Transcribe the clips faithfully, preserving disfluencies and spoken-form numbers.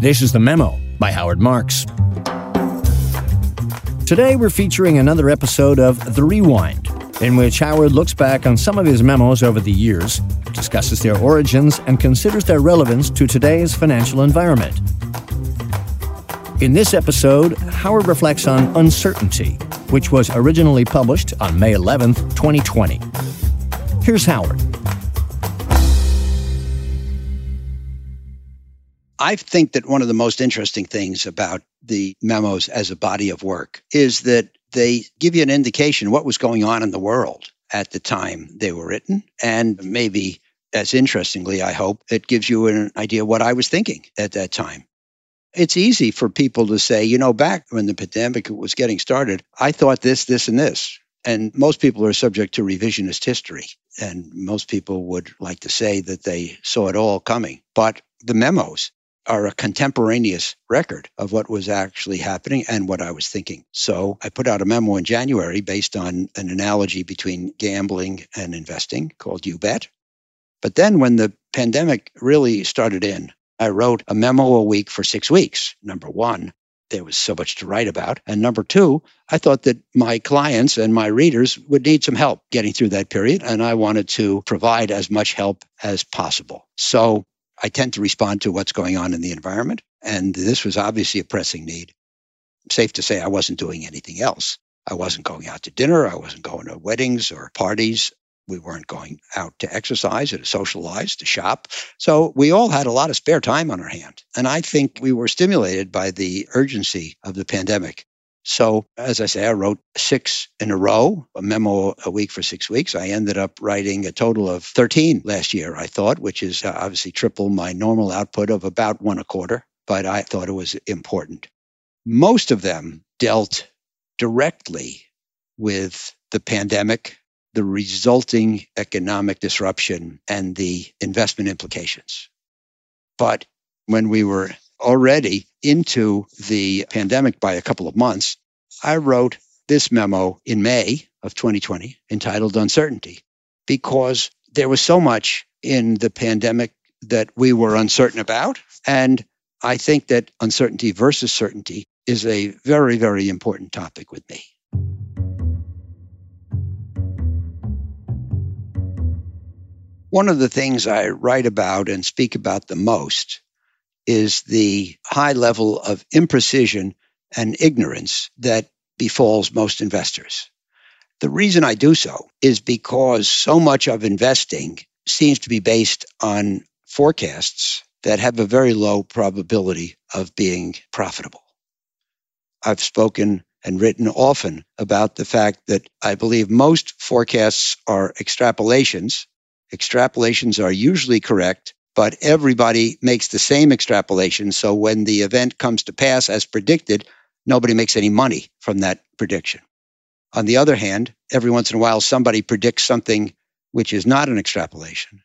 This is The Memo by Howard Marks. Today we're featuring another episode of The Rewind, in which Howard looks back on some of his memos over the years, discusses their origins, and considers their relevance to today's financial environment. In this episode, Howard reflects on Uncertainty, which was originally published on May eleventh, twenty twenty. Here's Howard. I think that one of the most interesting things about the memos as a body of work is that they give you an indication what was going on in the world at the time they were written. And maybe, as interestingly, I hope, it gives you an idea what I was thinking at that time. It's easy for people to say, you know, back when the pandemic was getting started, I thought this, this, and this. And most people are subject to revisionist history. And most people would like to say that they saw it all coming. But the memos are a contemporaneous record of what was actually happening and what I was thinking. So I put out a memo in January based on an analogy between gambling and investing called You Bet. But then when the pandemic really started in, I wrote a memo a week for six weeks. Number one, there was so much to write about. And number two, I thought that my clients and my readers would need some help getting through that period. And I wanted to provide as much help as possible. So I tend to respond to what's going on in the environment, and this was obviously a pressing need. Safe to say I wasn't doing anything else. I wasn't going out to dinner. I wasn't going to weddings or parties. We weren't going out to exercise or to socialize, to shop. So we all had a lot of spare time on our hands, and I think we were stimulated by the urgency of the pandemic. So, as I say, I wrote six in a row, a memo a week for six weeks. I ended up writing a total of thirteen last year, I thought, which is obviously triple my normal output of about one a quarter, but I thought it was important. Most of them dealt directly with the pandemic, the resulting economic disruption, and the investment implications. But when we were already into the pandemic by a couple of months, I wrote this memo in May of twenty twenty entitled Uncertainty, because there was so much in the pandemic that we were uncertain about. And I think that uncertainty versus certainty is a very, very important topic with me. One of the things I write about and speak about the most is the high level of imprecision and ignorance that befalls most investors. The reason I do so is because so much of investing seems to be based on forecasts that have a very low probability of being profitable. I've spoken and written often about the fact that I believe most forecasts are extrapolations. Extrapolations are usually correct, but everybody makes the same extrapolation. So when the event comes to pass as predicted, nobody makes any money from that prediction. On the other hand, every once in a while, somebody predicts something which is not an extrapolation.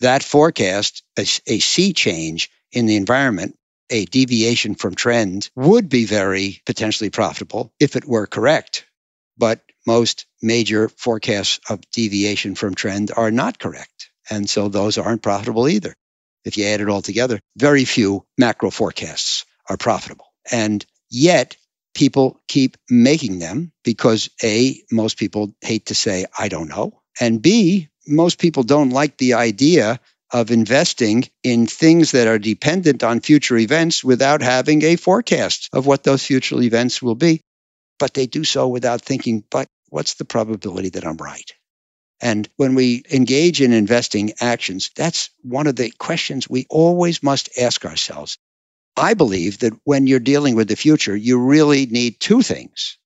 That forecast, a, a sea change in the environment, a deviation from trend, would be very potentially profitable if it were correct. But most major forecasts of deviation from trend are not correct. And so those aren't profitable either. If you add it all together, very few macro forecasts are profitable. And yet people keep making them because A, most people hate to say, I don't know. And B, most people don't like the idea of investing in things that are dependent on future events without having a forecast of what those future events will be. But they do so without thinking, but what's the probability that I'm right? And when we engage in investing actions, that's one of the questions we always must ask ourselves. I believe that when you're dealing with the future, you really need two things.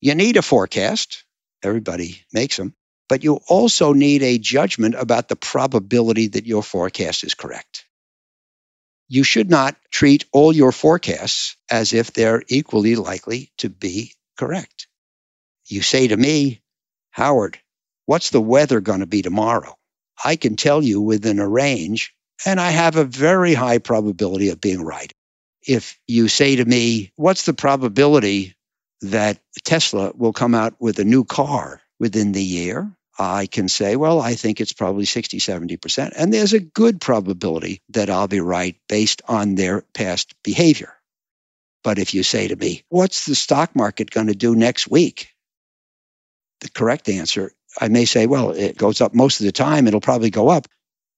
You need a forecast. Everybody makes them. But you also need a judgment about the probability that your forecast is correct. You should not treat all your forecasts as if they're equally likely to be correct. You say to me, Howard, what's the weather going to be tomorrow? I can tell you within a range, and I have a very high probability of being right. If you say to me, what's the probability that Tesla will come out with a new car within the year? I can say, well, I think it's probably sixty, seventy percent. And there's a good probability that I'll be right based on their past behavior. But if you say to me, what's the stock market going to do next week? The correct answer, I may say, well, it goes up most of the time. It'll probably go up.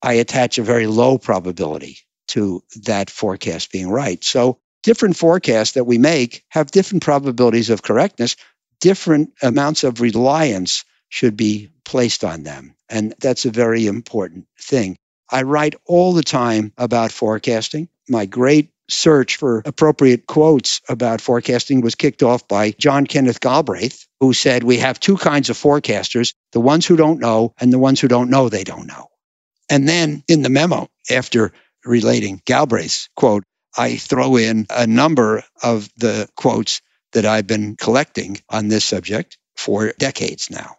I attach a very low probability to that forecast being right. So different forecasts that we make have different probabilities of correctness. Different amounts of reliance should be placed on them. And that's a very important thing. I write all the time about forecasting. My great search for appropriate quotes about forecasting was kicked off by John Kenneth Galbraith, who said, we have two kinds of forecasters, the ones who don't know and the ones who don't know they don't know. And then in The Memo, after relating Galbraith's quote, I throw in a number of the quotes that I've been collecting on this subject for decades now.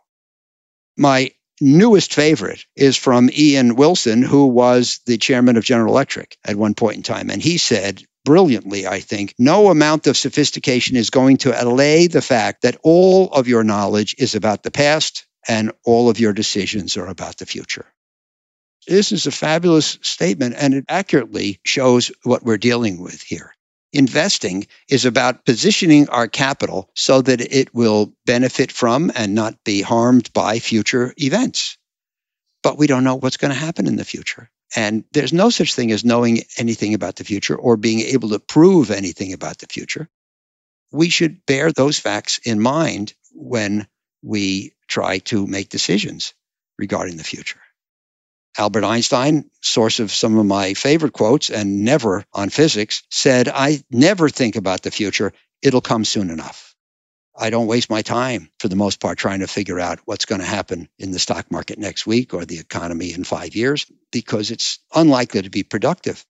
My newest favorite is from Ian Wilson, who was the chairman of General Electric at one point in time. And he said, brilliantly, I think, no amount of sophistication is going to allay the fact that all of your knowledge is about the past and all of your decisions are about the future. This is a fabulous statement, and it accurately shows what we're dealing with here. Investing is about positioning our capital so that it will benefit from and not be harmed by future events. But we don't know what's going to happen in the future. And there's no such thing as knowing anything about the future or being able to prove anything about the future. We should bear those facts in mind when we try to make decisions regarding the future. Albert Einstein, source of some of my favorite quotes and never on physics, said, I never think about the future. It'll come soon enough. I don't waste my time, for the most part, trying to figure out what's going to happen in the stock market next week or the economy in five years, because it's unlikely to be productive.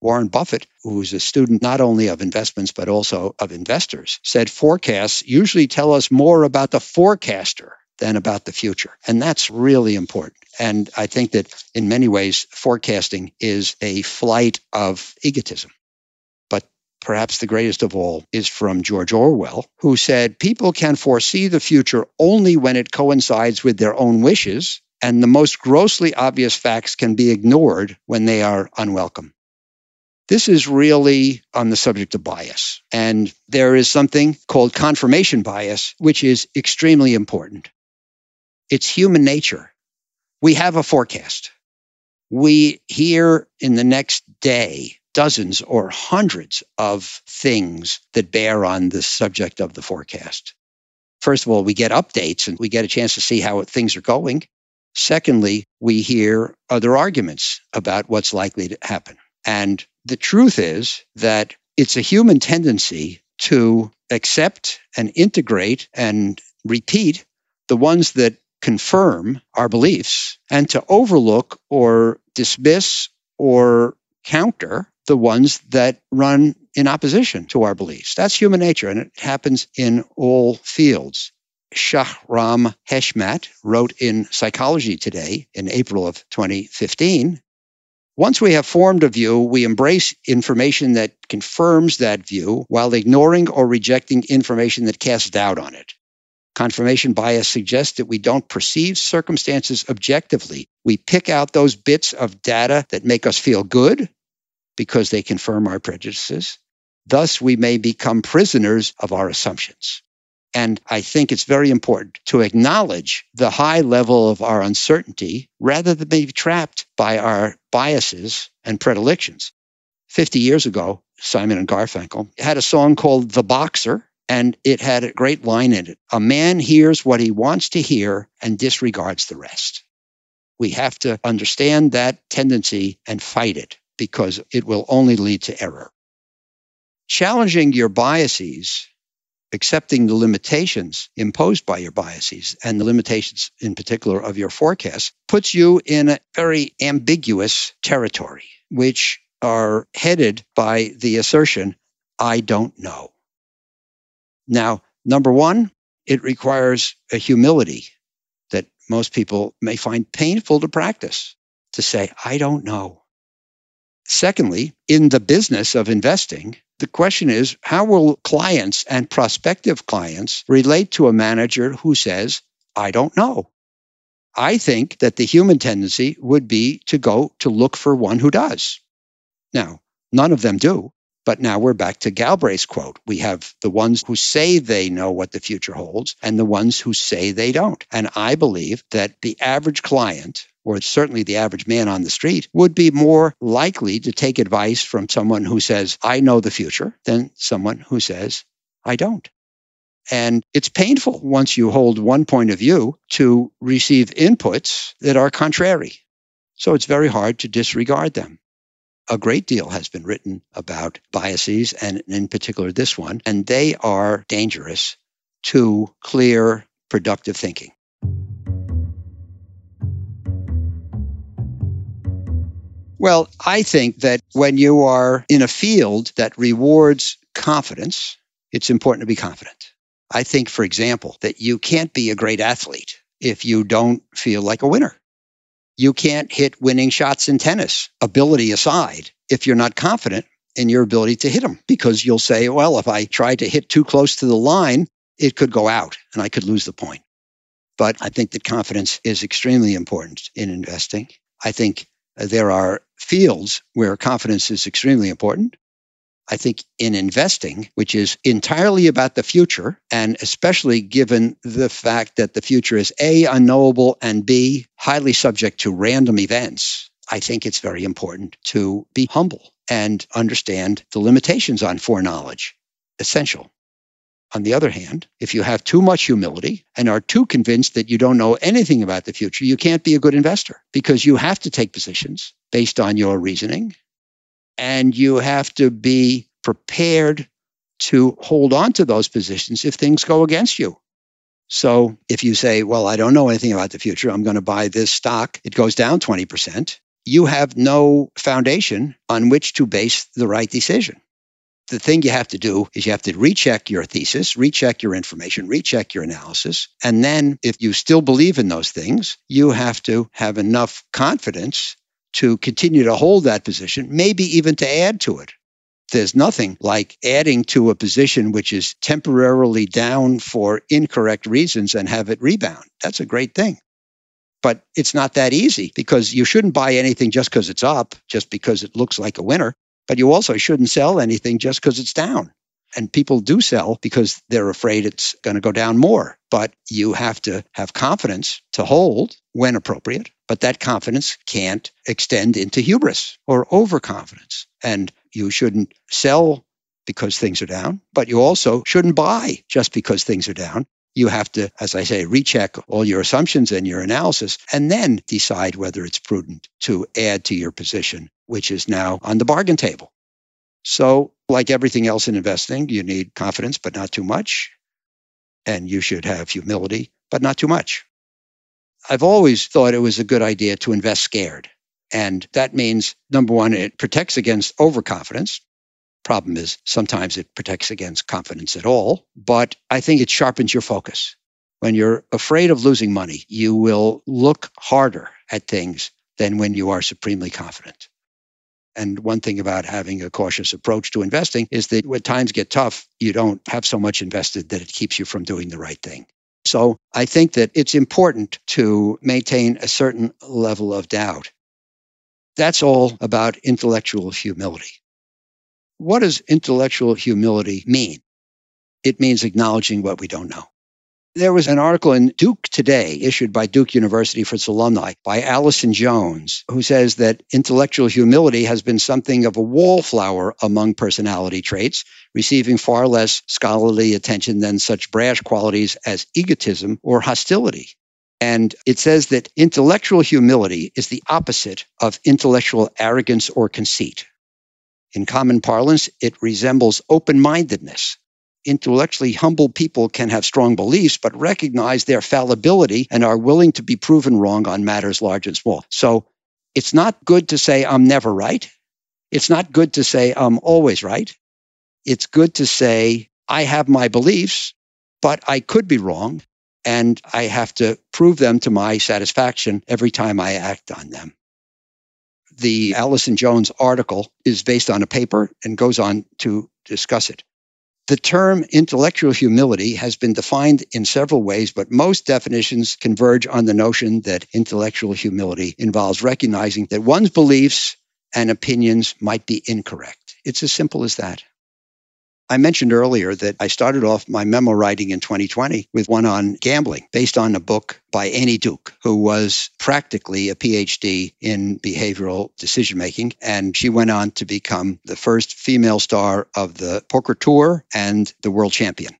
Warren Buffett, who is a student not only of investments, but also of investors, said forecasts usually tell us more about the forecaster than about the future. And that's really important. And I think that in many ways, forecasting is a flight of egotism. But perhaps the greatest of all is from George Orwell, who said, people can foresee the future only when it coincides with their own wishes, and the most grossly obvious facts can be ignored when they are unwelcome. This is really on the subject of bias. And there is something called confirmation bias, which is extremely important. It's human nature. We have a forecast. We hear in the next day dozens or hundreds of things that bear on the subject of the forecast. First of all, we get updates and we get a chance to see how things are going. Secondly, we hear other arguments about what's likely to happen. And the truth is that it's a human tendency to accept and integrate and repeat the ones that confirm our beliefs, and to overlook or dismiss or counter the ones that run in opposition to our beliefs. That's human nature, and it happens in all fields. Shahram Heshmat wrote in Psychology Today in April of twenty fifteen, once we have formed a view, we embrace information that confirms that view while ignoring or rejecting information that casts doubt on it. Confirmation bias suggests that we don't perceive circumstances objectively. We pick out those bits of data that make us feel good because they confirm our prejudices. Thus, we may become prisoners of our assumptions. And I think it's very important to acknowledge the high level of our uncertainty rather than be trapped by our biases and predilections. Fifty years ago, Simon and Garfunkel had a song called The Boxer, and it had a great line in it. A man hears what he wants to hear and disregards the rest. We have to understand that tendency and fight it, because it will only lead to error. Challenging your biases, accepting the limitations imposed by your biases, and the limitations in particular of your forecast, puts you in a very ambiguous territory, which are headed by the assertion, I don't know. Now, number one, it requires a humility that most people may find painful to practice, to say, I don't know. Secondly, in the business of investing, the question is, how will clients and prospective clients relate to a manager who says, I don't know? I think that the human tendency would be to go to look for one who does. Now, none of them do. But now we're back to Galbraith's quote. We have the ones who say they know what the future holds and the ones who say they don't. And I believe that the average client, or certainly the average man on the street, would be more likely to take advice from someone who says, I know the future, than someone who says, I don't. And it's painful once you hold one point of view to receive inputs that are contrary. So it's very hard to disregard them. A great deal has been written about biases, and in particular this one, and they are dangerous to clear, productive thinking. Well, I think that when you are in a field that rewards confidence, it's important to be confident. I think, for example, that you can't be a great athlete if you don't feel like a winner. You can't hit winning shots in tennis, ability aside, if you're not confident in your ability to hit them, because you'll say, well, if I try to hit too close to the line, it could go out and I could lose the point. But I think that confidence is extremely important in investing. I think there are fields where confidence is extremely important. I think in investing, which is entirely about the future, and especially given the fact that the future is A, unknowable, and B, highly subject to random events, I think it's very important to be humble and understand the limitations on foreknowledge. Essential. On the other hand, if you have too much humility and are too convinced that you don't know anything about the future, you can't be a good investor because you have to take positions based on your reasoning. And you have to be prepared to hold on to those positions if things go against you. So if you say, well, I don't know anything about the future, I'm going to buy this stock, it goes down twenty percent, you have no foundation on which to base the right decision. The thing you have to do is you have to recheck your thesis, recheck your information, recheck your analysis. And then if you still believe in those things, you have to have enough confidence to continue to hold that position, maybe even to add to it. There's nothing like adding to a position which is temporarily down for incorrect reasons and have it rebound. That's a great thing. But it's not that easy because you shouldn't buy anything just because it's up, just because it looks like a winner, but you also shouldn't sell anything just because it's down. And people do sell because they're afraid it's going to go down more. But you have to have confidence to hold when appropriate. But that confidence can't extend into hubris or overconfidence. And you shouldn't sell because things are down, but you also shouldn't buy just because things are down. You have to, as I say, recheck all your assumptions and your analysis and then decide whether it's prudent to add to your position, which is now on the bargain table. So, like everything else in investing, you need confidence, but not too much. And you should have humility, but not too much. I've always thought it was a good idea to invest scared. And that means, number one, it protects against overconfidence. Problem is, sometimes it protects against confidence at all. But I think it sharpens your focus. When you're afraid of losing money, you will look harder at things than when you are supremely confident. And one thing about having a cautious approach to investing is that when times get tough, you don't have so much invested that it keeps you from doing the right thing. So I think that it's important to maintain a certain level of doubt. That's all about intellectual humility. What does intellectual humility mean? It means acknowledging what we don't know. There was an article in Duke Today, issued by Duke University for its alumni, by Allison Jones, who says that intellectual humility has been something of a wallflower among personality traits, receiving far less scholarly attention than such brash qualities as egotism or hostility. And it says that intellectual humility is the opposite of intellectual arrogance or conceit. In common parlance, it resembles open-mindedness. Intellectually humble people can have strong beliefs, but recognize their fallibility and are willing to be proven wrong on matters large and small. So it's not good to say, I'm never right. It's not good to say, I'm always right. It's good to say, I have my beliefs, but I could be wrong, and I have to prove them to my satisfaction every time I act on them. The Allison Jones article is based on a paper and goes on to discuss it. The term intellectual humility has been defined in several ways, but most definitions converge on the notion that intellectual humility involves recognizing that one's beliefs and opinions might be incorrect. It's as simple as that. I mentioned earlier that I started off my memo writing in twenty twenty with one on gambling, based on a book by Annie Duke, who was practically a P H D in behavioral decision-making. And she went on to become the first female star of the poker tour and the world champion.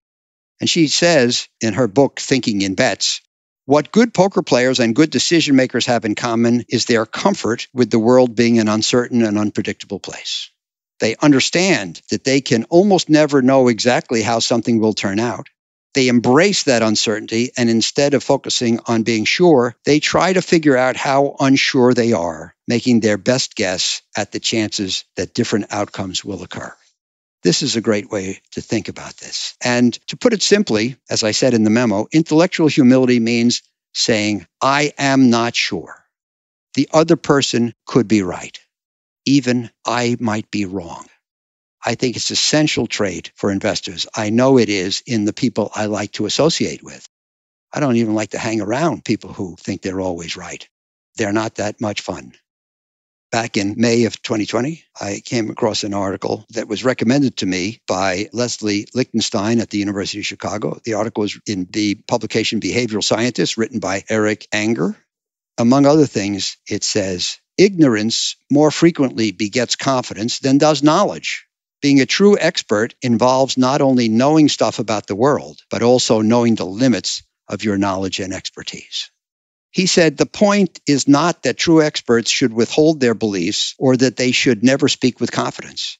And she says in her book, Thinking in Bets, what good poker players and good decision-makers have in common is their comfort with the world being an uncertain and unpredictable place. They understand that they can almost never know exactly how something will turn out. They embrace that uncertainty, and instead of focusing on being sure, they try to figure out how unsure they are, making their best guess at the chances that different outcomes will occur. This is a great way to think about this. And to put it simply, as I said in the memo, intellectual humility means saying, I am not sure. The other person could be right. Even I might be wrong. I think it's an essential trait for investors. I know it is in the people I like to associate with. I don't even like to hang around people who think they're always right. They're not that much fun. Back in May of twenty twenty, I came across an article that was recommended to me by Leslie Lichtenstein at the University of Chicago. The article was in the publication Behavioral Scientist, written by Eric Angner. Among other things, it says, ignorance more frequently begets confidence than does knowledge. Being a true expert involves not only knowing stuff about the world, but also knowing the limits of your knowledge and expertise. He said, the point is not that true experts should withhold their beliefs or that they should never speak with confidence.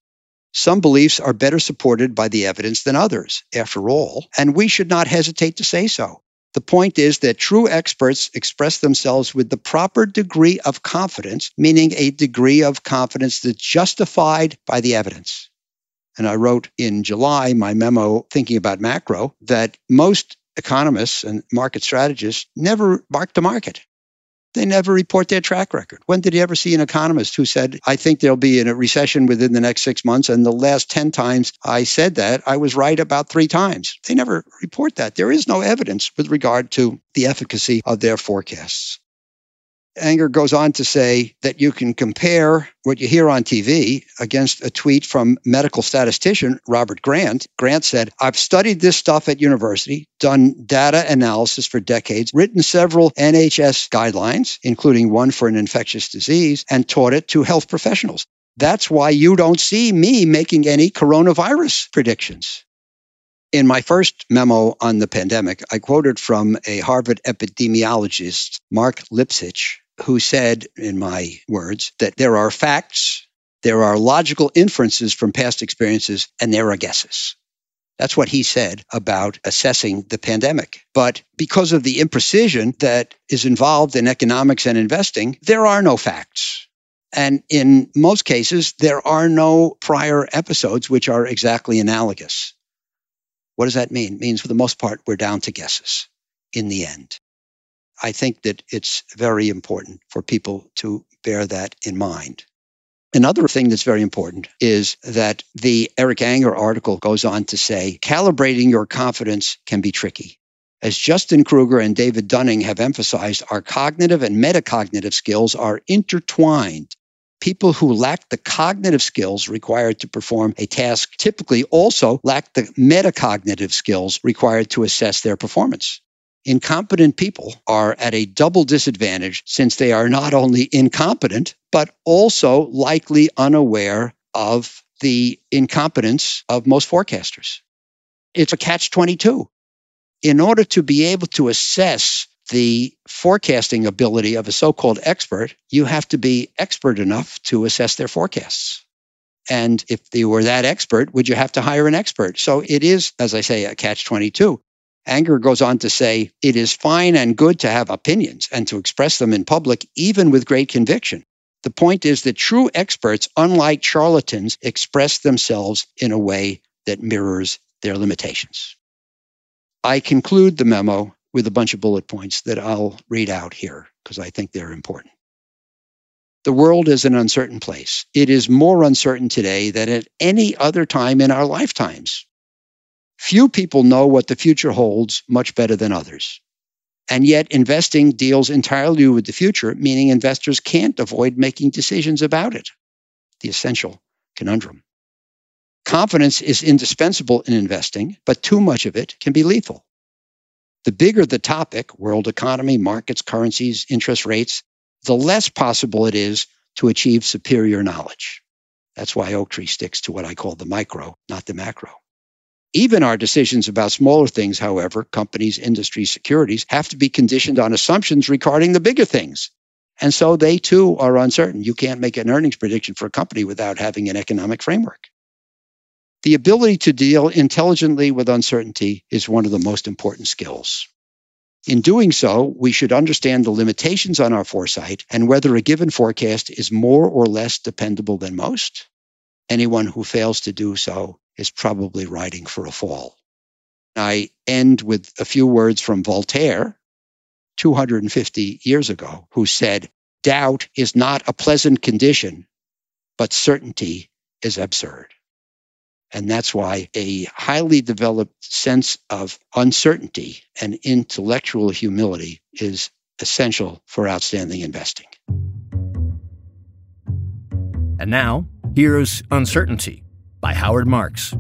Some beliefs are better supported by the evidence than others, after all, and we should not hesitate to say so. The point is that true experts express themselves with the proper degree of confidence, meaning a degree of confidence that's justified by the evidence. And I wrote in July, my memo, Thinking About Macro, that most economists and market strategists never mark to market. They never report their track record. When did you ever see an economist who said, I think there'll be in a recession within the next six months, and the last ten times I said that, I was right about three times? They never report that. There is no evidence with regard to the efficacy of their forecasts. Anger goes on to say that you can compare what you hear on T V against a tweet from medical statistician Robert Grant. Grant said, I've studied this stuff at university, done data analysis for decades, written several N H S guidelines, including one for an infectious disease, and taught it to health professionals. That's why you don't see me making any coronavirus predictions. In my first memo on the pandemic, I quoted from a Harvard epidemiologist, Mark Lipsitch, who said, in my words, that there are facts, there are logical inferences from past experiences, and there are guesses. That's what he said about assessing the pandemic. But because of the imprecision that is involved in economics and investing, there are no facts. And in most cases, there are no prior episodes which are exactly analogous. What does that mean? It means for the most part, we're down to guesses in the end. I think that it's very important for people to bear that in mind. Another thing that's very important is that the Eric Angner article goes on to say, calibrating your confidence can be tricky. As Justin Kruger and David Dunning have emphasized, our cognitive and metacognitive skills are intertwined. People who lack the cognitive skills required to perform a task typically also lack the metacognitive skills required to assess their performance. Incompetent people are at a double disadvantage since they are not only incompetent, but also likely unaware of the incompetence of most forecasters. It's a catch twenty-two. In order to be able to assess the forecasting ability of a so-called expert, you have to be expert enough to assess their forecasts. And if they were that expert, would you have to hire an expert? So it is, as I say, a catch twenty-two. Anger goes on to say, it is fine and good to have opinions and to express them in public, even with great conviction. The point is that true experts, unlike charlatans, express themselves in a way that mirrors their limitations. I conclude the memo with a bunch of bullet points that I'll read out here because I think they're important. The world is an uncertain place. It is more uncertain today than at any other time in our lifetimes. Few people know what the future holds much better than others. And yet investing deals entirely with the future, meaning investors can't avoid making decisions about it. The essential conundrum. Confidence is indispensable in investing, but too much of it can be lethal. The bigger the topic, world economy, markets, currencies, interest rates, the less possible it is to achieve superior knowledge. That's why Oaktree sticks to what I call the micro, not the macro. Even our decisions about smaller things, however, companies, industries, securities, have to be conditioned on assumptions regarding the bigger things. And so they too are uncertain. You can't make an earnings prediction for a company without having an economic framework. The ability to deal intelligently with uncertainty is one of the most important skills. In doing so, we should understand the limitations on our foresight and whether a given forecast is more or less dependable than most. Anyone who fails to do so is probably riding for a fall. I end with a few words from Voltaire, two hundred fifty years ago, who said, "Doubt is not a pleasant condition, but certainty is absurd." And that's why a highly developed sense of uncertainty and intellectual humility is essential for outstanding investing. And now, here's Uncertainty by Howard Marks.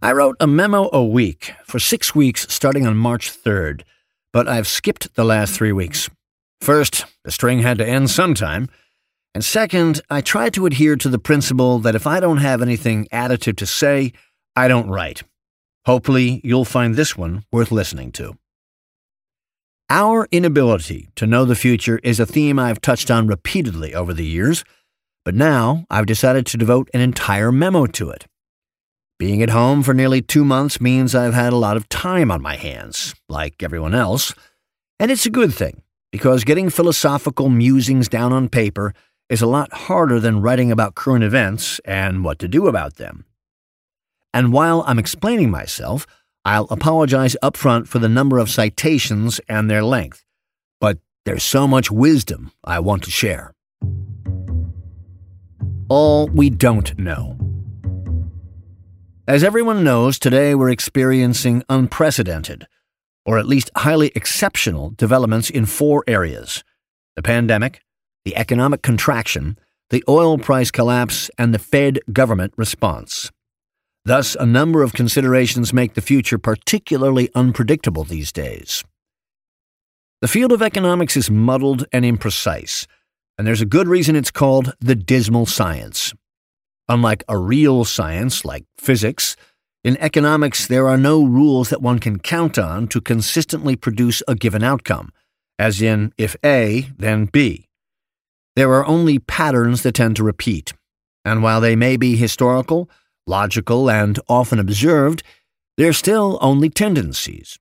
I wrote a memo a week for six weeks starting on March third, but I've skipped the last three weeks. First, the string had to end sometime. And second, I try to adhere to the principle that if I don't have anything additive to say, I don't write. Hopefully, you'll find this one worth listening to. Our inability to know the future is a theme I've touched on repeatedly over the years, but now I've decided to devote an entire memo to it. Being at home for nearly two months means I've had a lot of time on my hands, like everyone else, and it's a good thing, because getting philosophical musings down on paper is a lot harder than writing about current events and what to do about them. And while I'm explaining myself, I'll apologize upfront for the number of citations and their length, but there's so much wisdom I want to share. All we don't know. As everyone knows, today we're experiencing unprecedented, or at least highly exceptional, developments in four areas: the pandemic, the economic contraction, the oil price collapse, and the Fed government response. Thus, a number of considerations make the future particularly unpredictable these days. The field of economics is muddled and imprecise, and there's a good reason it's called the dismal science. Unlike a real science like physics, in economics there are no rules that one can count on to consistently produce a given outcome, as in, if A, then B. There are only patterns that tend to repeat, and while they may be historical, logical, and often observed, they're still only tendencies.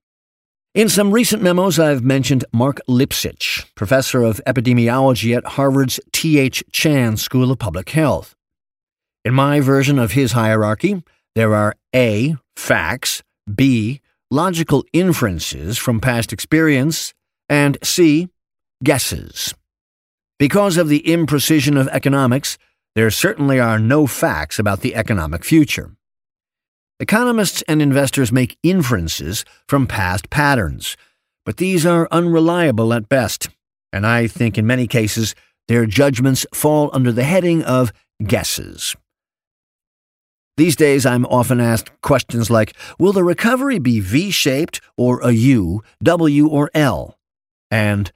In some recent memos, I've mentioned Mark Lipsitch, professor of epidemiology at Harvard's T H Chan School of Public Health. In my version of his hierarchy, there are A, facts, B, logical inferences from past experience, and C, guesses. Because of the imprecision of economics, there certainly are no facts about the economic future. Economists and investors make inferences from past patterns, but these are unreliable at best, and I think in many cases their judgments fall under the heading of guesses. These days I'm often asked questions like, will the recovery be V-shaped or a U, W or L? And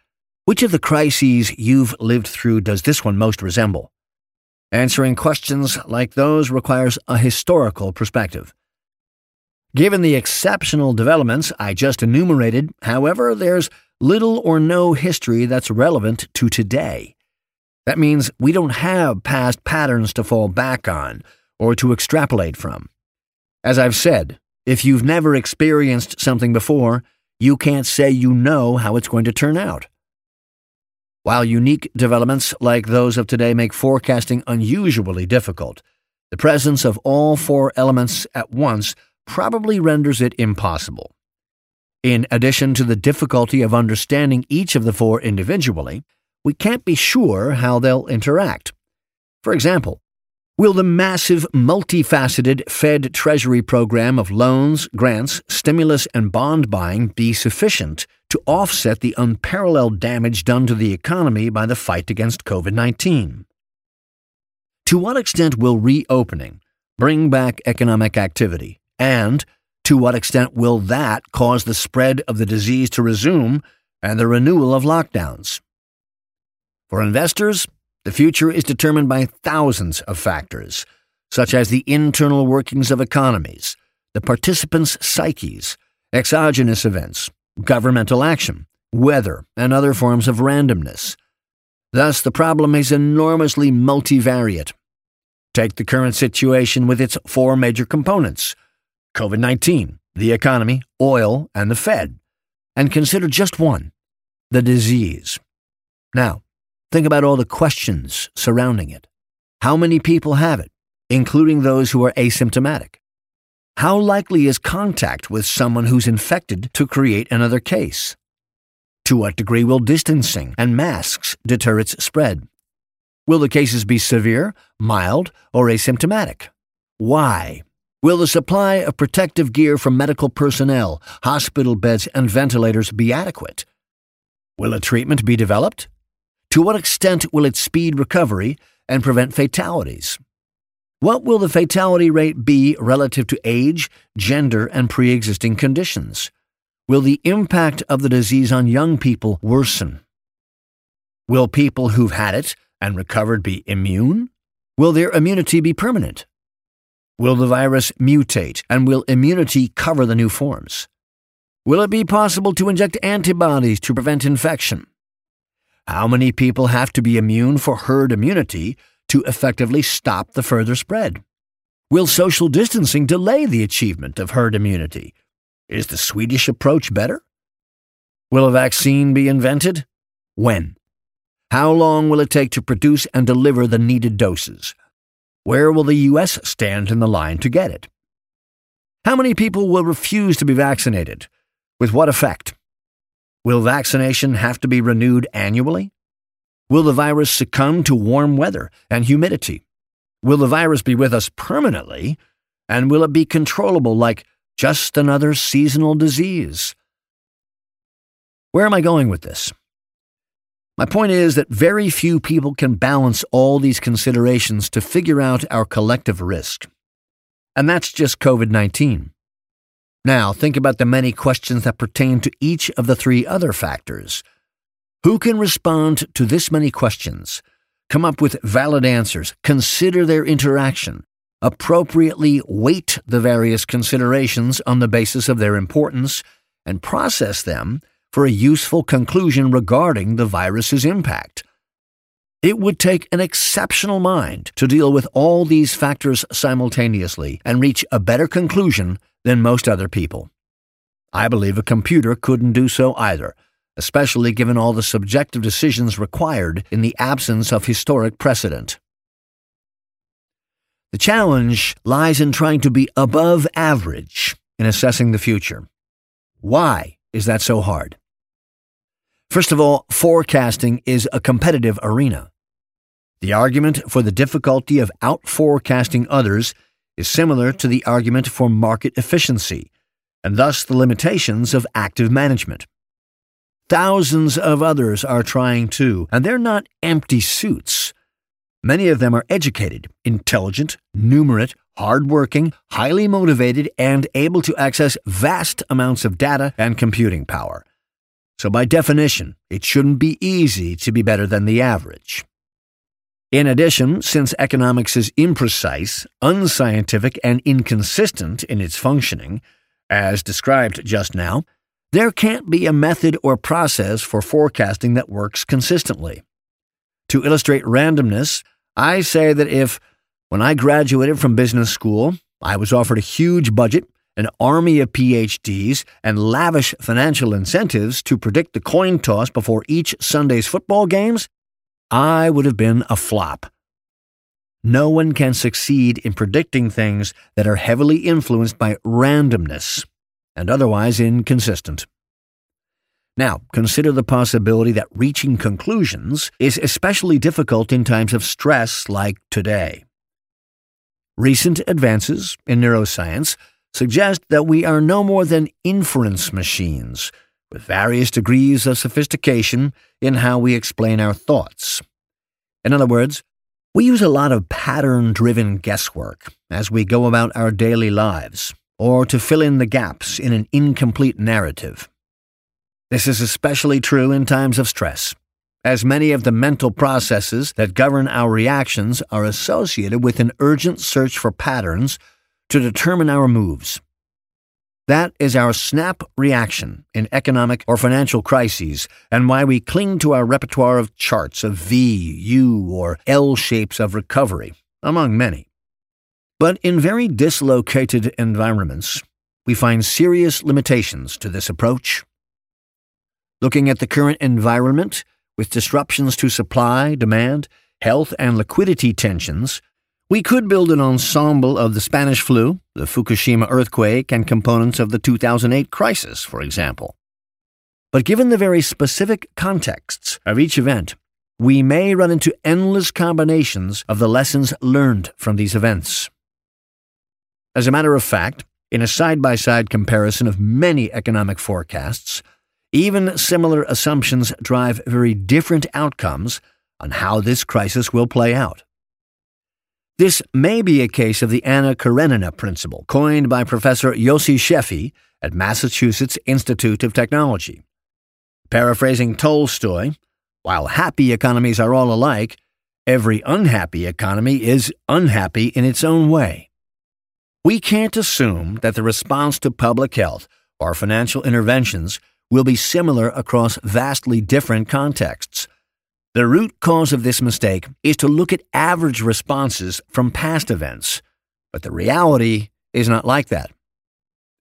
which of the crises you've lived through does this one most resemble? Answering questions like those requires a historical perspective. Given the exceptional developments I just enumerated, however, there's little or no history that's relevant to today. That means we don't have past patterns to fall back on or to extrapolate from. As I've said, if you've never experienced something before, you can't say you know how it's going to turn out. While unique developments like those of today make forecasting unusually difficult, the presence of all four elements at once probably renders it impossible. In addition to the difficulty of understanding each of the four individually, we can't be sure how they'll interact. For example, Will the massive, multifaceted Fed Treasury program of loans, grants, stimulus, and bond buying be sufficient to offset the unparalleled damage done to the economy by the fight against COVID nineteen? To what extent will reopening bring back economic activity, and to what extent will that cause the spread of the disease to resume and the renewal of lockdowns? For investors, the future is determined by thousands of factors, such as the internal workings of economies, the participants' psyches, exogenous events, governmental action, weather, and other forms of randomness. Thus, the problem is enormously multivariate. Take the current situation with its four major components, COVID nineteen, the economy, oil, and the Fed, and consider just one, the disease. Now, think about all the questions surrounding it. How many people have it, including those who are asymptomatic? How likely is contact with someone who's infected to create another case? To what degree will distancing and masks deter its spread? Will the cases be severe, mild, or asymptomatic? Why? Will the supply of protective gear from medical personnel, hospital beds, and ventilators be adequate? Will a treatment be developed? To what extent will it speed recovery and prevent fatalities? What will the fatality rate be relative to age, gender, and pre-existing conditions? Will the impact of the disease on young people worsen? Will people who've had it and recovered be immune? Will their immunity be permanent? Will the virus mutate, and will immunity cover the new forms? Will it be possible to inject antibodies to prevent infection? How many people have to be immune for herd immunity to effectively stop the further spread? Will social distancing delay the achievement of herd immunity? Is the Swedish approach better? Will a vaccine be invented? When? How long will it take to produce and deliver the needed doses? Where will the U S stand in the line to get it? How many people will refuse to be vaccinated? With what effect? Will vaccination have to be renewed annually? Will the virus succumb to warm weather and humidity? Will the virus be with us permanently? And will it be controllable like just another seasonal disease? Where am I going with this? My point is that very few people can balance all these considerations to figure out our collective risk. And that's just COVID nineteen. Now, think about the many questions that pertain to each of the three other factors. Who can respond to this many questions, come up with valid answers, consider their interaction, appropriately weight the various considerations on the basis of their importance, and process them for a useful conclusion regarding the virus's impact? It would take an exceptional mind to deal with all these factors simultaneously and reach a better conclusion than most other people. I believe a computer couldn't do so either, especially given all the subjective decisions required in the absence of historic precedent. The challenge lies in trying to be above average in assessing the future. Why is that so hard? First of all, forecasting is a competitive arena. The argument for the difficulty of out-forecasting others is similar to the argument for market efficiency, and thus the limitations of active management. Thousands of others are trying too, and they're not empty suits. Many of them are educated, intelligent, numerate, hardworking, highly motivated, and able to access vast amounts of data and computing power. So by definition, it shouldn't be easy to be better than the average. In addition, since economics is imprecise, unscientific, and inconsistent in its functioning, as described just now, there can't be a method or process for forecasting that works consistently. To illustrate randomness, I say that if, when I graduated from business school, I was offered a huge budget, an army of P H Ds, and lavish financial incentives to predict the coin toss before each Sunday's football games, I would have been a flop. No one can succeed in predicting things that are heavily influenced by randomness and otherwise inconsistent. Now, consider the possibility that reaching conclusions is especially difficult in times of stress like today. Recent advances in neuroscience suggest that we are no more than inference machines, with various degrees of sophistication in how we explain our thoughts. In other words, we use a lot of pattern-driven guesswork as we go about our daily lives, or to fill in the gaps in an incomplete narrative. This is especially true in times of stress, as many of the mental processes that govern our reactions are associated with an urgent search for patterns to determine our moves. That is our snap reaction in economic or financial crises, and why we cling to our repertoire of charts of V, U, or L shapes of recovery, among many. But in very dislocated environments, we find serious limitations to this approach. Looking at the current environment, with disruptions to supply, demand, health, and liquidity tensions, we could build an ensemble of the Spanish flu, the Fukushima earthquake, and components of the two thousand eight crisis, for example. But given the very specific contexts of each event, we may run into endless combinations of the lessons learned from these events. As a matter of fact, in a side-by-side comparison of many economic forecasts, even similar assumptions drive very different outcomes on how this crisis will play out. This may be a case of the Anna Karenina principle, coined by Professor Yossi Sheffi at Massachusetts Institute of Technology. Paraphrasing Tolstoy, while happy economies are all alike, every unhappy economy is unhappy in its own way. We can't assume that the response to public health or financial interventions will be similar across vastly different contexts. The root cause of this mistake is to look at average responses from past events, but the reality is not like that.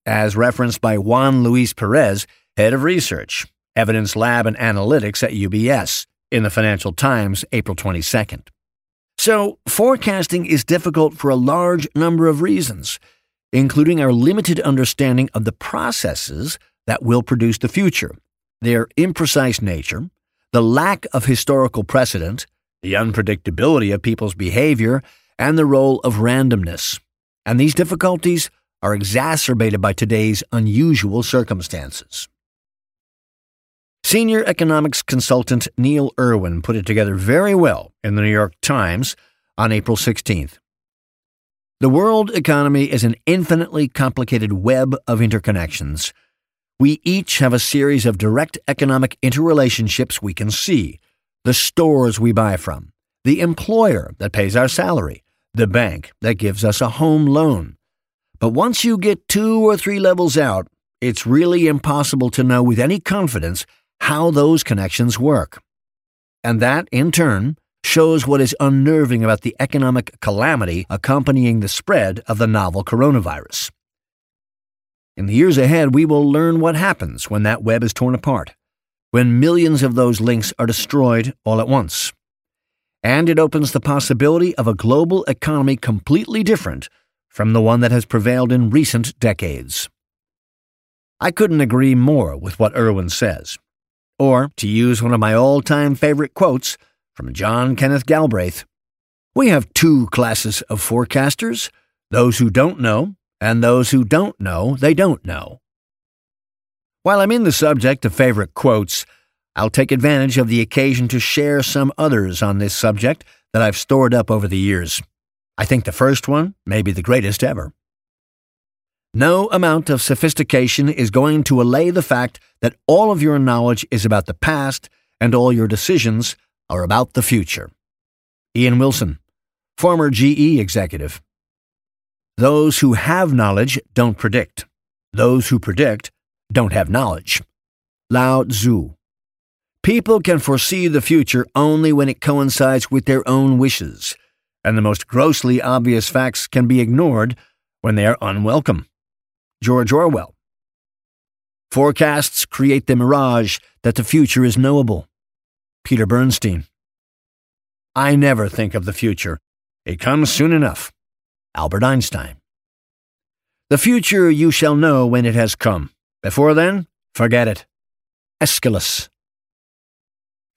As referenced by Juan Luis Perez, head of research, Evidence Lab and Analytics at U B S, in the Financial Times, April twenty-second. So, forecasting is difficult for a large number of reasons, including our limited understanding of the processes that will produce the future, their imprecise nature, the lack of historical precedent, the unpredictability of people's behavior, and the role of randomness. And these difficulties are exacerbated by today's unusual circumstances. Senior economics consultant Neil Irwin put it together very well in the New York Times on April sixteenth. The world economy is an infinitely complicated web of interconnections. We each have a series of direct economic interrelationships we can see: the stores we buy from, the employer that pays our salary, the bank that gives us a home loan. But once you get two or three levels out, it's really impossible to know with any confidence how those connections work. And that, in turn, shows what is unnerving about the economic calamity accompanying the spread of the novel coronavirus. In the years ahead, we will learn what happens when that web is torn apart, when millions of those links are destroyed all at once. And it opens the possibility of a global economy completely different from the one that has prevailed in recent decades. I couldn't agree more with what Irwin says. Or, to use one of my all-time favorite quotes from John Kenneth Galbraith, we have two classes of forecasters: those who don't know, and those who don't know, they don't know. While I'm in the subject of favorite quotes, I'll take advantage of the occasion to share some others on this subject that I've stored up over the years. I think the first one may be the greatest ever. No amount of sophistication is going to allay the fact that all of your knowledge is about the past and all your decisions are about the future. Ian Wilson, former G E executive. Those who have knowledge don't predict. Those who predict don't have knowledge. Lao Tzu. People can foresee the future only when it coincides with their own wishes, and the most grossly obvious facts can be ignored when they are unwelcome. George Orwell. Forecasts create the mirage that the future is knowable. Peter Bernstein. I never think of the future. It comes soon enough. Albert Einstein. The future you shall know when it has come. Before then, forget it. Aeschylus.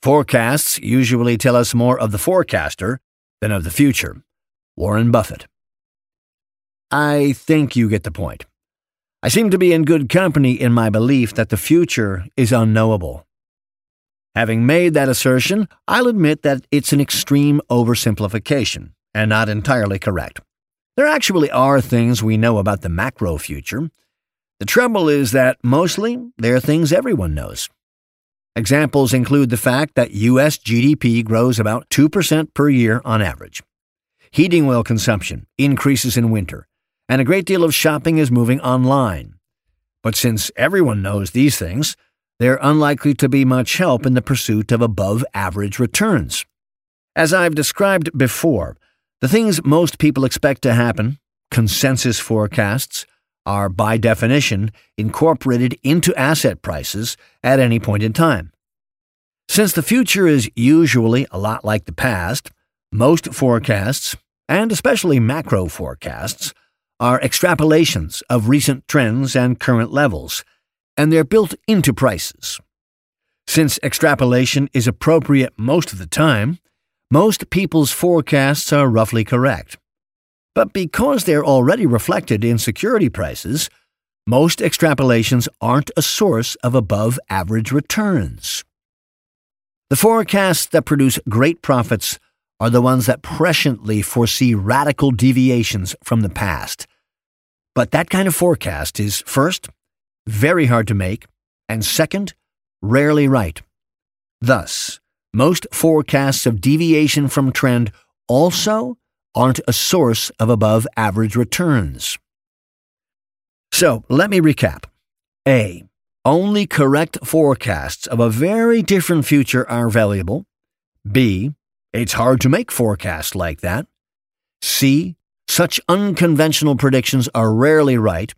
Forecasts usually tell us more of the forecaster than of the future. Warren Buffett. I think you get the point. I seem to be in good company in my belief that the future is unknowable. Having made that assertion, I'll admit that it's an extreme oversimplification and not entirely correct. There actually are things we know about the macro future. The trouble is that mostly there are things everyone knows. Examples include the fact that U S G D P grows about two percent per year on average. Heating oil consumption increases in winter, and a great deal of shopping is moving online. But since everyone knows these things, they're unlikely to be much help in the pursuit of above-average returns. As I've described before, the things most people expect to happen, consensus forecasts, are by definition incorporated into asset prices at any point in time. Since the future is usually a lot like the past, most forecasts, and especially macro forecasts, are extrapolations of recent trends and current levels, and they're built into prices. Since extrapolation is appropriate most of the time, most people's forecasts are roughly correct. But because they're already reflected in security prices, most extrapolations aren't a source of above-average returns. The forecasts that produce great profits are the ones that presciently foresee radical deviations from the past. But that kind of forecast is, first, very hard to make, and second, rarely right. Thus, most forecasts of deviation from trend also aren't a source of above-average returns. So, let me recap. A. Only correct forecasts of a very different future are valuable. B. It's hard to make forecasts like that. C. Such unconventional predictions are rarely right.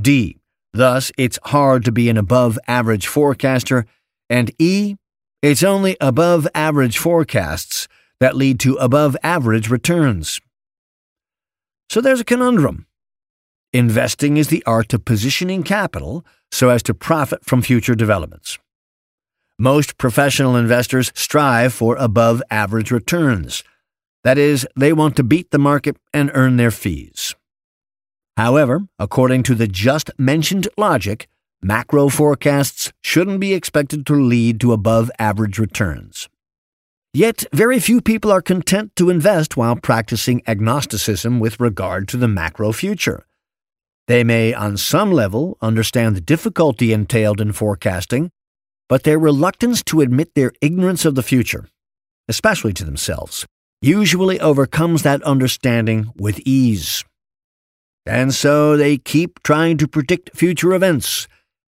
D. Thus, it's hard to be an above-average forecaster. And E. It's only above-average forecasts that lead to above-average returns. So there's a conundrum. Investing is the art of positioning capital so as to profit from future developments. Most professional investors strive for above-average returns. That is, they want to beat the market and earn their fees. However, according to the just-mentioned logic, macro forecasts shouldn't be expected to lead to above-average returns. Yet, very few people are content to invest while practicing agnosticism with regard to the macro future. They may, on some level, understand the difficulty entailed in forecasting, but their reluctance to admit their ignorance of the future, especially to themselves, usually overcomes that understanding with ease. And so they keep trying to predict future events,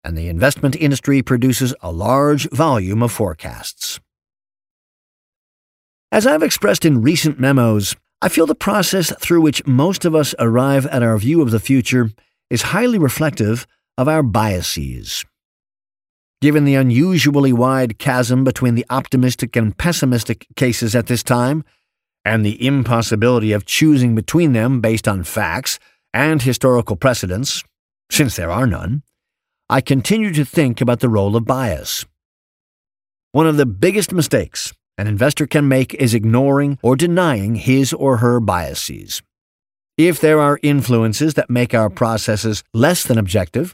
and the investment industry produces a large volume of forecasts. As I've expressed in recent memos, I feel the process through which most of us arrive at our view of the future is highly reflective of our biases. Given the unusually wide chasm between the optimistic and pessimistic cases at this time, and the impossibility of choosing between them based on facts and historical precedents, since there are none, I continue to think about the role of bias. One of the biggest mistakes an investor can make is ignoring or denying his or her biases. If there are influences that make our processes less than objective,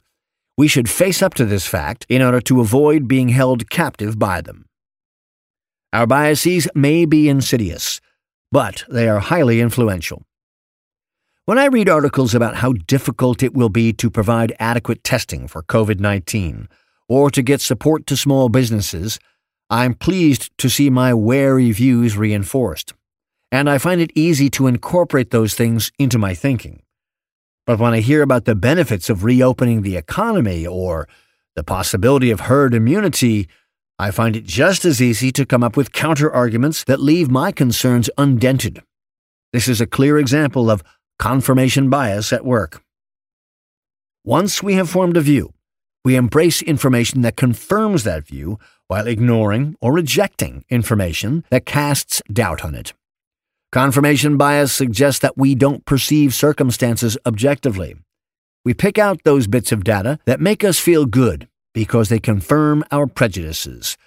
we should face up to this fact in order to avoid being held captive by them. Our biases may be insidious, but they are highly influential. When I read articles about how difficult it will be to provide adequate testing for covid nineteen or to get support to small businesses, I'm pleased to see my wary views reinforced, and I find it easy to incorporate those things into my thinking. But when I hear about the benefits of reopening the economy or the possibility of herd immunity, I find it just as easy to come up with counter-arguments that leave my concerns undented. This is a clear example of confirmation bias at work. Once we have formed a view, we embrace information that confirms that view while ignoring or rejecting information that casts doubt on it. Confirmation bias suggests that we don't perceive circumstances objectively. We pick out those bits of data that make us feel good because they confirm our prejudices.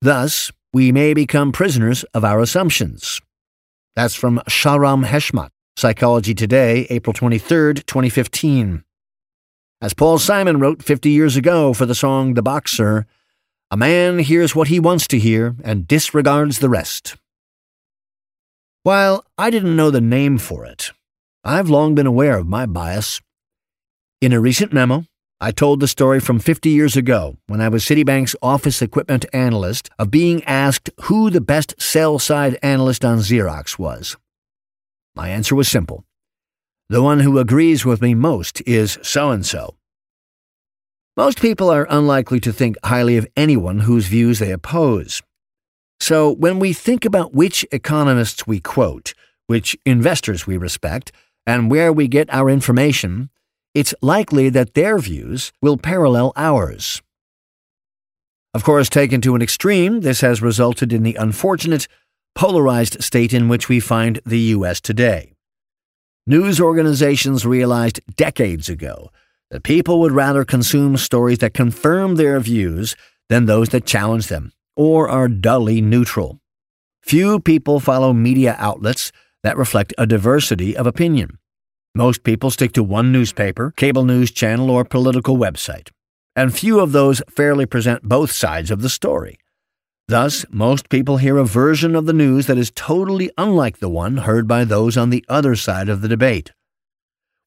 Thus, we may become prisoners of our assumptions. That's from Shahram Heshmat, Psychology Today, April twenty-third, twenty fifteen. As Paul Simon wrote fifty years ago for the song The Boxer, a man hears what he wants to hear and disregards the rest. While I didn't know the name for it, I've long been aware of my bias. In a recent memo, I told the story from fifty years ago when I was Citibank's office equipment analyst of being asked who the best sell-side analyst on Xerox was. My answer was simple. The one who agrees with me most is so-and-so. Most people are unlikely to think highly of anyone whose views they oppose. So when we think about which economists we quote, which investors we respect, and where we get our information, it's likely that their views will parallel ours. Of course, taken to an extreme, this has resulted in the unfortunate, polarized state in which we find the U S today. News organizations realized decades ago that people would rather consume stories that confirm their views than those that challenge them or are dully neutral. Few people follow media outlets that reflect a diversity of opinion. Most people stick to one newspaper, cable news channel, or political website, and few of those fairly present both sides of the story. Thus, most people hear a version of the news that is totally unlike the one heard by those on the other side of the debate.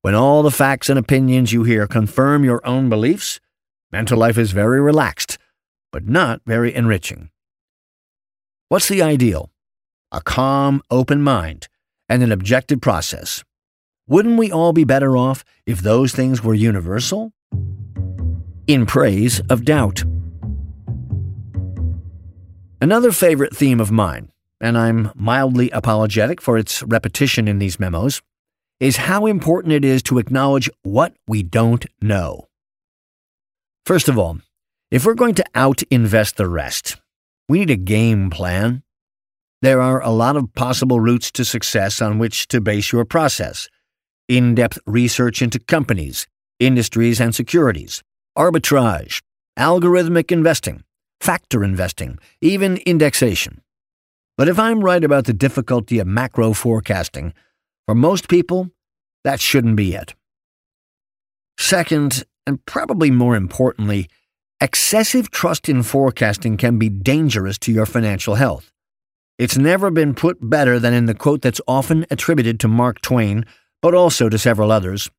When all the facts and opinions you hear confirm your own beliefs, mental life is very relaxed, but not very enriching. What's the ideal? A calm, open mind, and an objective process. Wouldn't we all be better off if those things were universal? In praise of doubt. Another favorite theme of mine, and I'm mildly apologetic for its repetition in these memos, is how important it is to acknowledge what we don't know. First of all, if we're going to out-invest the rest, we need a game plan. There are a lot of possible routes to success on which to base your process: in-depth research into companies, industries, and securities, arbitrage, algorithmic investing, factor investing, even indexation. But if I'm right about the difficulty of macro forecasting, for most people, that shouldn't be it. Second, and probably more importantly, excessive trust in forecasting can be dangerous to your financial health. It's never been put better than in the quote that's often attributed to Mark Twain, but also to several others.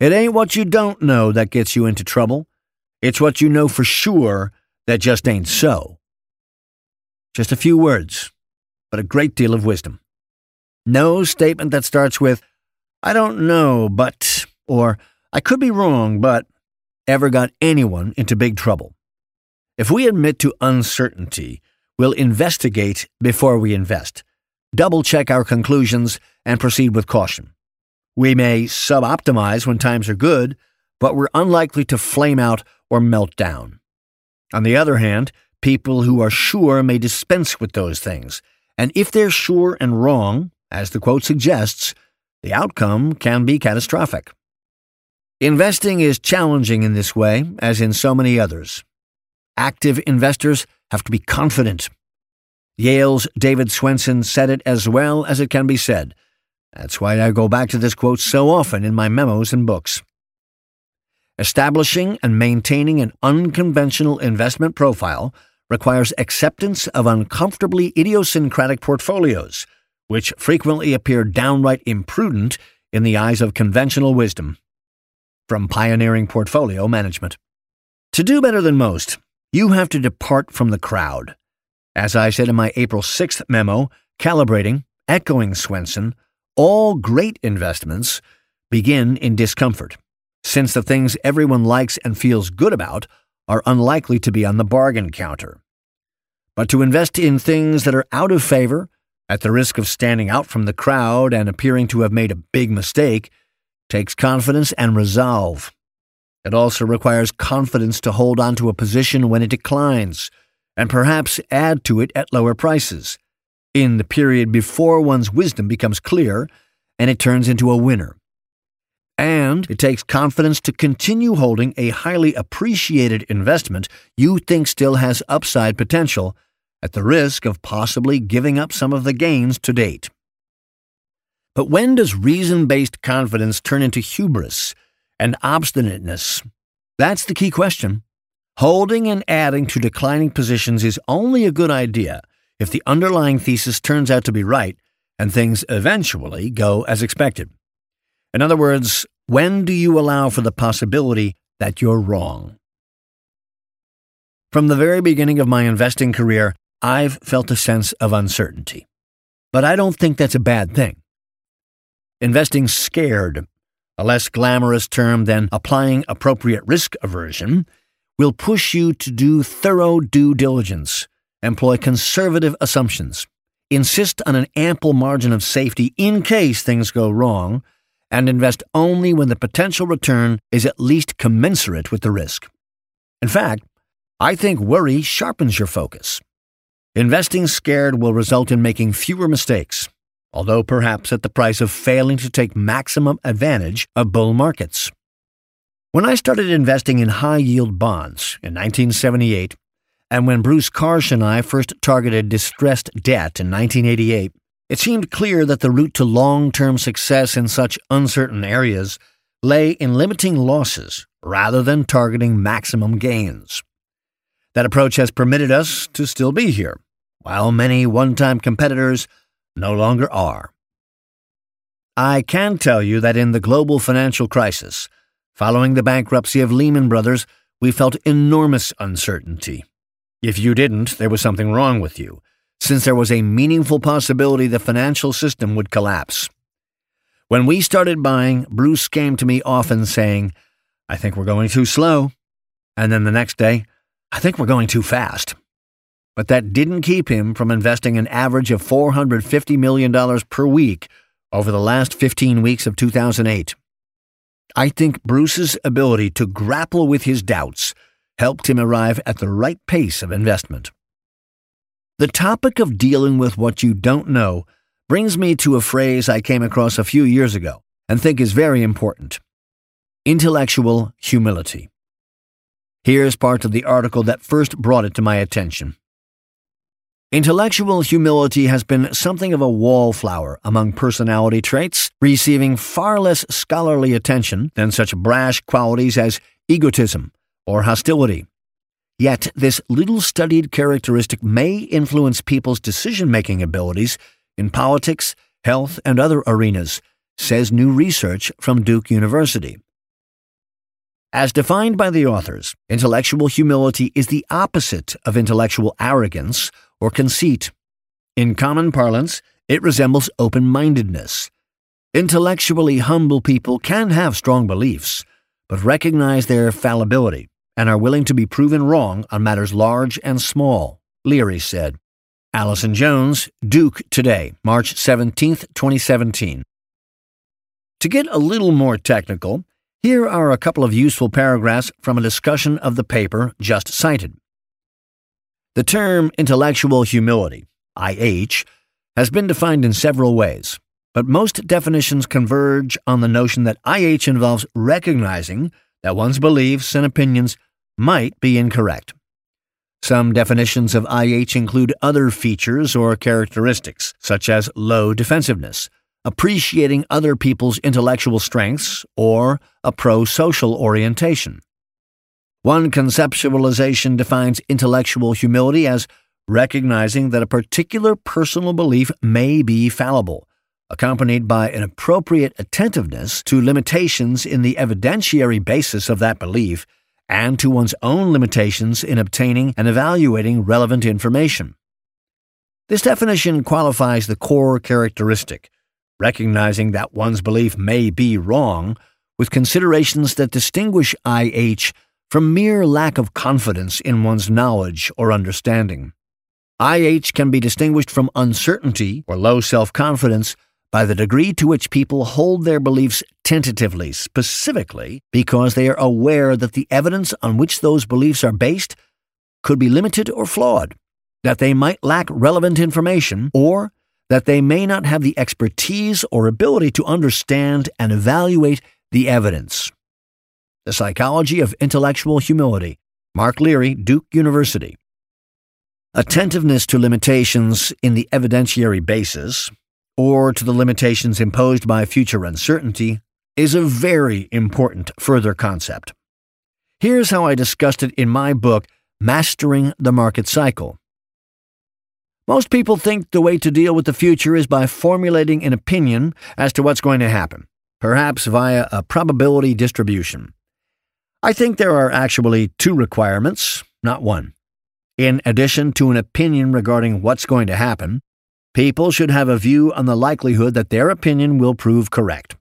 It ain't what you don't know that gets you into trouble. It's what you know for sure that just ain't so. Just a few words, but a great deal of wisdom. No statement that starts with, "I don't know, but," or "I could be wrong, but," ever got anyone into big trouble. If we admit to uncertainty, we'll investigate before we invest, double-check our conclusions, and proceed with caution. We may sub-optimize when times are good, but we're unlikely to flame out or melt down. On the other hand, people who are sure may dispense with those things, and if they're sure and wrong, as the quote suggests, the outcome can be catastrophic. Investing is challenging in this way, as in so many others. Active investors have to be confident. Yale's David Swenson said it as well as it can be said. That's why I go back to this quote so often in my memos and books. Establishing and maintaining an unconventional investment profile requires acceptance of uncomfortably idiosyncratic portfolios, which frequently appear downright imprudent in the eyes of conventional wisdom. From Pioneering Portfolio Management. To do better than most, you have to depart from the crowd. As I said in my April sixth memo, calibrating, echoing Swenson, all great investments begin in discomfort, since the things everyone likes and feels good about are unlikely to be on the bargain counter. But to invest in things that are out of favor, at the risk of standing out from the crowd and appearing to have made a big mistake, takes confidence and resolve. It also requires confidence to hold on to a position when it declines, and perhaps add to it at lower prices, in the period before one's wisdom becomes clear and it turns into a winner. And it takes confidence to continue holding a highly appreciated investment you think still has upside potential, at the risk of possibly giving up some of the gains to date. But when does reason-based confidence turn into hubris and obstinateness? That's the key question. Holding and adding to declining positions is only a good idea if the underlying thesis turns out to be right and things eventually go as expected. In other words, when do you allow for the possibility that you're wrong? From the very beginning of my investing career, I've felt a sense of uncertainty. But I don't think that's a bad thing. Investing scared, a less glamorous term than applying appropriate risk aversion, will push you to do thorough due diligence, employ conservative assumptions, insist on an ample margin of safety in case things go wrong, and invest only when the potential return is at least commensurate with the risk. In fact, I think worry sharpens your focus. Investing scared will result in making fewer mistakes, although perhaps at the price of failing to take maximum advantage of bull markets. When I started investing in high-yield bonds in nineteen seventy-eight, and when Bruce Karsh and I first targeted distressed debt in nineteen eighty-eight, it seemed clear that the route to long-term success in such uncertain areas lay in limiting losses rather than targeting maximum gains. That approach has permitted us to still be here, while many one-time competitors no longer are. I can tell you that in the global financial crisis, following the bankruptcy of Lehman Brothers, we felt enormous uncertainty. If you didn't, there was something wrong with you, since there was a meaningful possibility the financial system would collapse. When we started buying, Bruce came to me often saying, "I think we're going too slow," and then the next day, "I think we're going too fast." But that didn't keep him from investing an average of four hundred fifty million dollars per week over the last fifteen weeks of two thousand eight. I think Bruce's ability to grapple with his doubts helped him arrive at the right pace of investment. The topic of dealing with what you don't know brings me to a phrase I came across a few years ago and think is very important: intellectual humility. Here's part of the article that first brought it to my attention. Intellectual humility has been something of a wallflower among personality traits, receiving far less scholarly attention than such brash qualities as egotism or hostility. Yet this little-studied characteristic may influence people's decision-making abilities in politics, health, and other arenas, says new research from Duke University. As defined by the authors, intellectual humility is the opposite of intellectual arrogance or conceit. In common parlance, it resembles open-mindedness. Intellectually humble people can have strong beliefs, but recognize their fallibility and are willing to be proven wrong on matters large and small, Leary said. Allison Jones, Duke Today, March seventeenth, twenty seventeen. To get a little more technical, here are a couple of useful paragraphs from a discussion of the paper just cited. The term intellectual humility, I H, has been defined in several ways, but most definitions converge on the notion that I H involves recognizing that one's beliefs and opinions might be incorrect. Some definitions of I H include other features or characteristics, such as low defensiveness, appreciating other people's intellectual strengths, or a pro-social orientation. One conceptualization defines intellectual humility as recognizing that a particular personal belief may be fallible, accompanied by an appropriate attentiveness to limitations in the evidentiary basis of that belief and to one's own limitations in obtaining and evaluating relevant information. This definition qualifies the core characteristic, recognizing that one's belief may be wrong, with considerations that distinguish I H from mere lack of confidence in one's knowledge or understanding. I H can be distinguished from uncertainty or low self-confidence by the degree to which people hold their beliefs tentatively, specifically because they are aware that the evidence on which those beliefs are based could be limited or flawed, that they might lack relevant information, or that they may not have the expertise or ability to understand and evaluate the evidence. The Psychology of Intellectual Humility, Mark Leary, Duke University. Attentiveness to limitations in the evidentiary basis, or to the limitations imposed by future uncertainty, is a very important further concept. Here's how I discussed it in my book, Mastering the Market Cycle. Most people think the way to deal with the future is by formulating an opinion as to what's going to happen, perhaps via a probability distribution. I think there are actually two requirements, not one. In addition to an opinion regarding what's going to happen, people should have a view on the likelihood that their opinion will prove correct.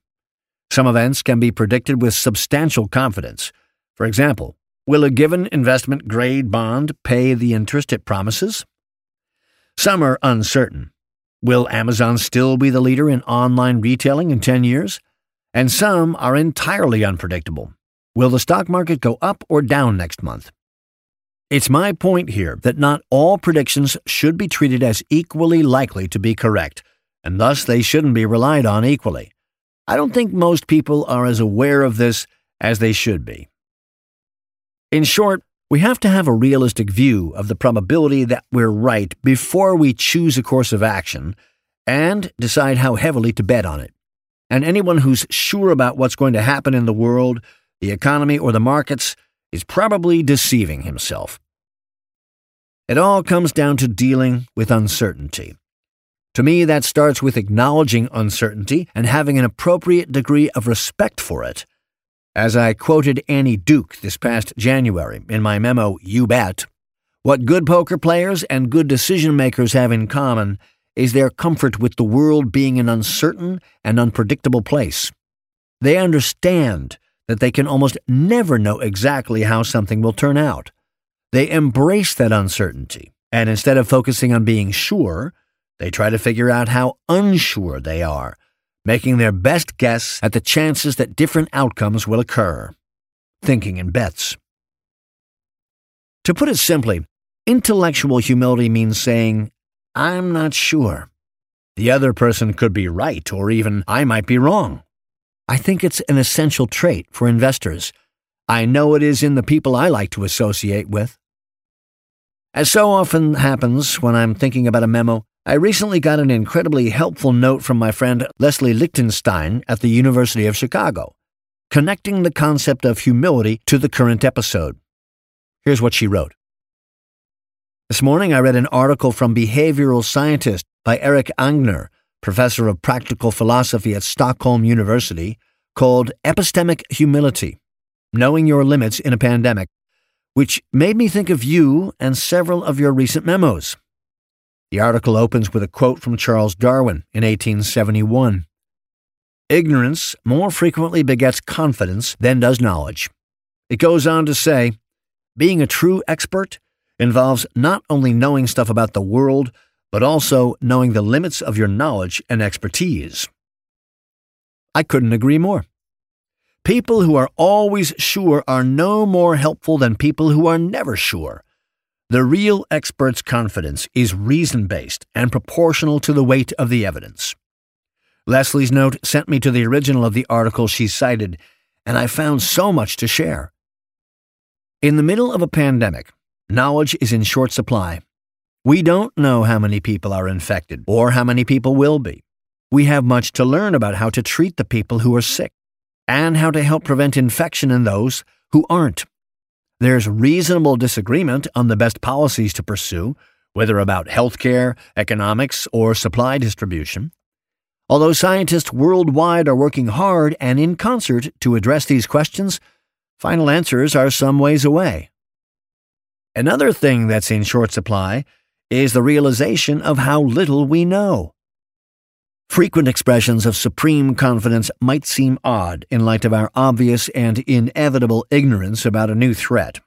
Some events can be predicted with substantial confidence. For example, will a given investment-grade bond pay the interest it promises? Some are uncertain. Will Amazon still be the leader in online retailing in ten years? And some are entirely unpredictable. Will the stock market go up or down next month? It's my point here that not all predictions should be treated as equally likely to be correct, and thus they shouldn't be relied on equally. I don't think most people are as aware of this as they should be. In short, we have to have a realistic view of the probability that we're right before we choose a course of action and decide how heavily to bet on it. And anyone who's sure about what's going to happen in the world, the economy, or the markets is probably deceiving himself. It all comes down to dealing with uncertainty. To me, that starts with acknowledging uncertainty and having an appropriate degree of respect for it. As I quoted Annie Duke this past January in my memo, You Bet, what good poker players and good decision makers have in common is their comfort with the world being an uncertain and unpredictable place. They understand that they can almost never know exactly how something will turn out. They embrace that uncertainty, and instead of focusing on being sure, they try to figure out how unsure they are, making their best guess at the chances that different outcomes will occur. Thinking in Bets. To put it simply, intellectual humility means saying, I'm not sure. The other person could be right, or even I might be wrong. I think it's an essential trait for investors. I know it is in the people I like to associate with. As so often happens when I'm thinking about a memo, I recently got an incredibly helpful note from my friend Leslie Lichtenstein at the University of Chicago, connecting the concept of humility to the current episode. Here's what she wrote. This morning I read an article from Behavioral Scientist by Eric Angner, professor of practical philosophy at Stockholm University, called Epistemic Humility, Knowing Your Limits in a Pandemic, which made me think of you and several of your recent memos. The article opens with a quote from Charles Darwin in eighteen seventy-one. Ignorance more frequently begets confidence than does knowledge. It goes on to say, being a true expert involves not only knowing stuff about the world, but also knowing the limits of your knowledge and expertise. I couldn't agree more. People who are always sure are no more helpful than people who are never sure. The real expert's confidence is reason-based and proportional to the weight of the evidence. Leslie's note sent me to the original of the article she cited, and I found so much to share. In the middle of a pandemic, knowledge is in short supply. We don't know how many people are infected or how many people will be. We have much to learn about how to treat the people who are sick and how to help prevent infection in those who aren't. There's reasonable disagreement on the best policies to pursue, whether about healthcare, economics, or supply distribution. Although scientists worldwide are working hard and in concert to address these questions, final answers are some ways away. Another thing that's in short supply is the realization of how little we know. Frequent expressions of supreme confidence might seem odd in light of our obvious and inevitable ignorance about a new threat.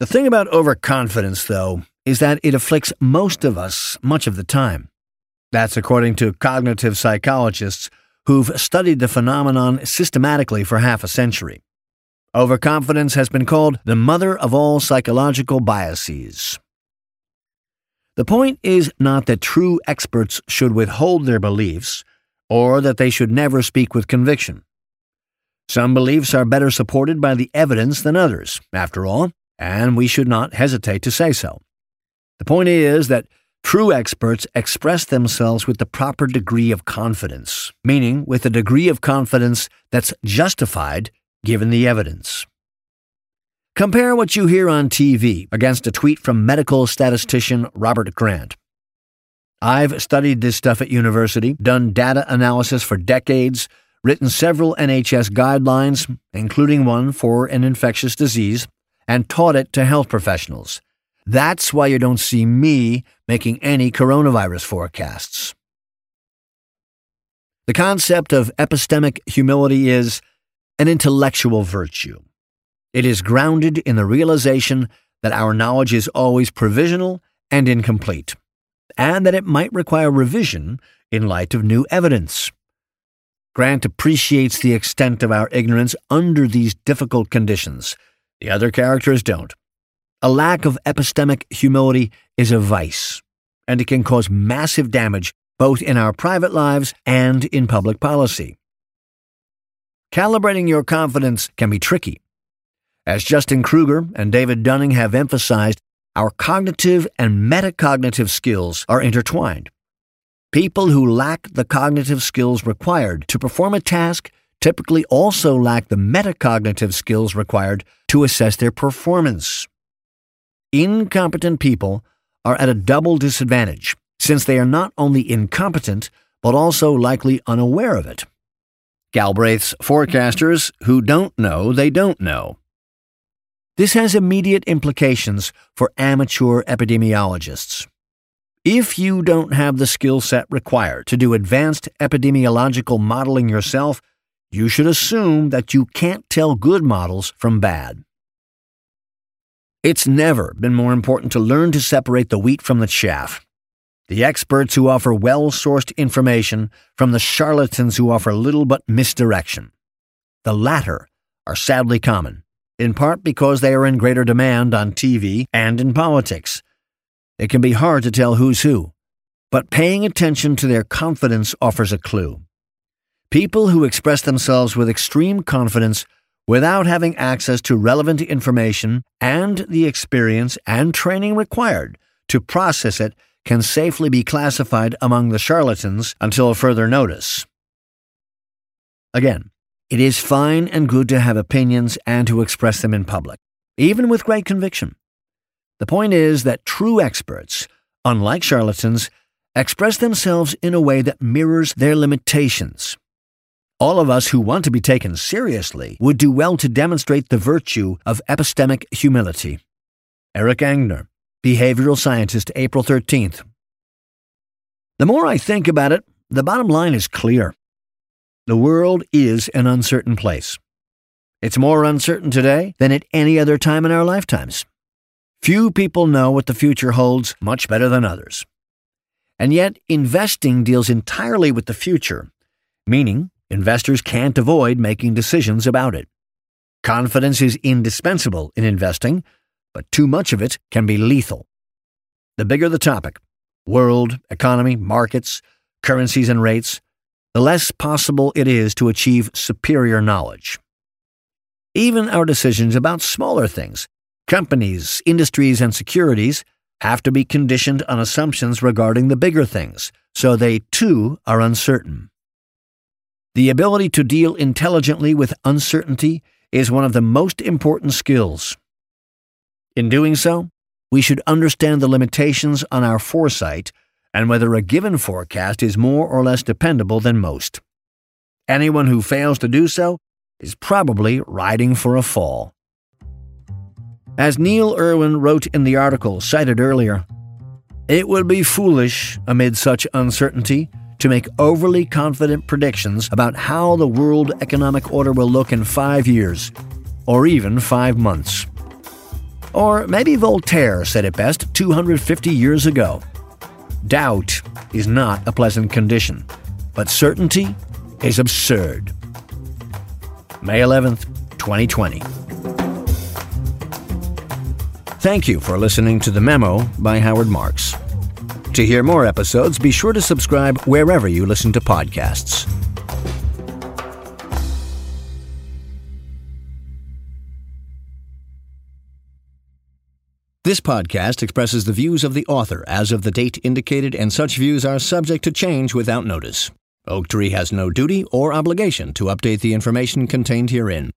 The thing about overconfidence, though, is that it afflicts most of us much of the time. That's according to cognitive psychologists who've studied the phenomenon systematically for half a century. Overconfidence has been called the mother of all psychological biases. The point is not that true experts should withhold their beliefs or that they should never speak with conviction. Some beliefs are better supported by the evidence than others, after all, and we should not hesitate to say so. The point is that True experts express themselves with the proper degree of confidence, meaning with a degree of confidence that's justified given the evidence. Compare what you hear on T V against a tweet from medical statistician Robert Grant. I've studied this stuff at university, done data analysis for decades, written several N H S guidelines, including one for an infectious disease, and taught it to health professionals. That's why you don't see me making any coronavirus forecasts. The concept of epistemic humility is an intellectual virtue. It is grounded in the realization that our knowledge is always provisional and incomplete, and that it might require revision in light of new evidence. Grant appreciates the extent of our ignorance under these difficult conditions. The other characters don't. A lack of epistemic humility is a vice, and it can cause massive damage both in our private lives and in public policy. Calibrating your confidence can be tricky. As Justin Kruger and David Dunning have emphasized, our cognitive and metacognitive skills are intertwined. People who lack the cognitive skills required to perform a task typically also lack the metacognitive skills required to assess their performance. Incompetent people are at a double disadvantage, since they are not only incompetent, but also likely unaware of it. Galbraith's forecasters who don't know they don't know. This has immediate implications for amateur epidemiologists. If you don't have the skill set required to do advanced epidemiological modeling yourself, you should assume that you can't tell good models from bad. It's never been more important to learn to separate the wheat from the chaff. The experts who offer well-sourced information from the charlatans who offer little but misdirection. The latter are sadly common, in part because they are in greater demand on T V and in politics. It can be hard to tell who's who, but paying attention to their confidence offers a clue. People who express themselves with extreme confidence without having access to relevant information and the experience and training required to process it can safely be classified among the charlatans until further notice. Again, it is fine and good to have opinions and to express them in public, even with great conviction. The point is that true experts, unlike charlatans, express themselves in a way that mirrors their limitations. All of us who want to be taken seriously would do well to demonstrate the virtue of epistemic humility. Eric Angner, Behavioral Scientist, April thirteenth. The more I think about it, the bottom line is clear. The world is an uncertain place. It's more uncertain today than at any other time in our lifetimes. Few people know what the future holds much better than others. And yet, investing deals entirely with the future, meaning investors can't avoid making decisions about it. Confidence is indispensable in investing, but too much of it can be lethal. The bigger the topic, world, economy, markets, currencies and rates, the less possible it is to achieve superior knowledge. Even our decisions about smaller things, companies, industries, and securities, have to be conditioned on assumptions regarding the bigger things, so they too are uncertain. The ability to deal intelligently with uncertainty is one of the most important skills. In doing so, we should understand the limitations on our foresight and whether a given forecast is more or less dependable than most. Anyone who fails to do so is probably riding for a fall. As Neil Irwin wrote in the article cited earlier, it would be foolish, amid such uncertainty, to make overly confident predictions about how the world economic order will look in five years, or even five months. Or maybe Voltaire said it best two hundred fifty years ago. Doubt is not a pleasant condition, but certainty is absurd. May eleventh, twenty twenty. Thank you for listening to The Memo by Howard Marks. To hear more episodes, be sure to subscribe wherever you listen to podcasts. This podcast expresses the views of the author as of the date indicated, and such views are subject to change without notice. Oaktree has no duty or obligation to update the information contained herein.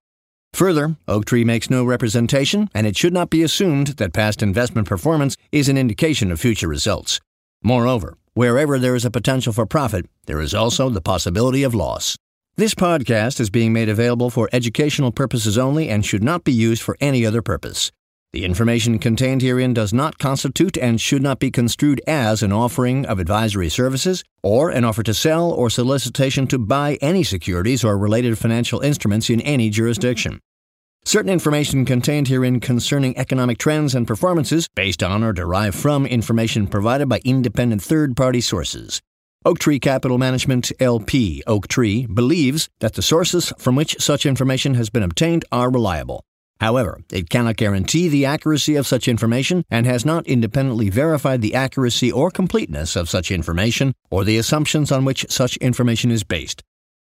Further, Oaktree makes no representation, and it should not be assumed that past investment performance is an indication of future results. Moreover, wherever there is a potential for profit, there is also the possibility of loss. This podcast is being made available for educational purposes only and should not be used for any other purpose. The information contained herein does not constitute and should not be construed as an offering of advisory services or an offer to sell or solicitation to buy any securities or related financial instruments in any jurisdiction. Certain information contained herein concerning economic trends and performances based on or derived from information provided by independent third-party sources. Oaktree Capital Management, L P, Oaktree, believes that the sources from which such information has been obtained are reliable. However, it cannot guarantee the accuracy of such information and has not independently verified the accuracy or completeness of such information or the assumptions on which such information is based.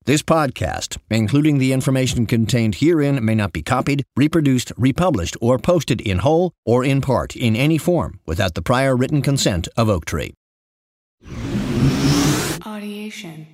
This podcast, including the information contained herein, may not be copied, reproduced, republished, or posted in whole or in part in any form without the prior written consent of Oaktree. Audiation.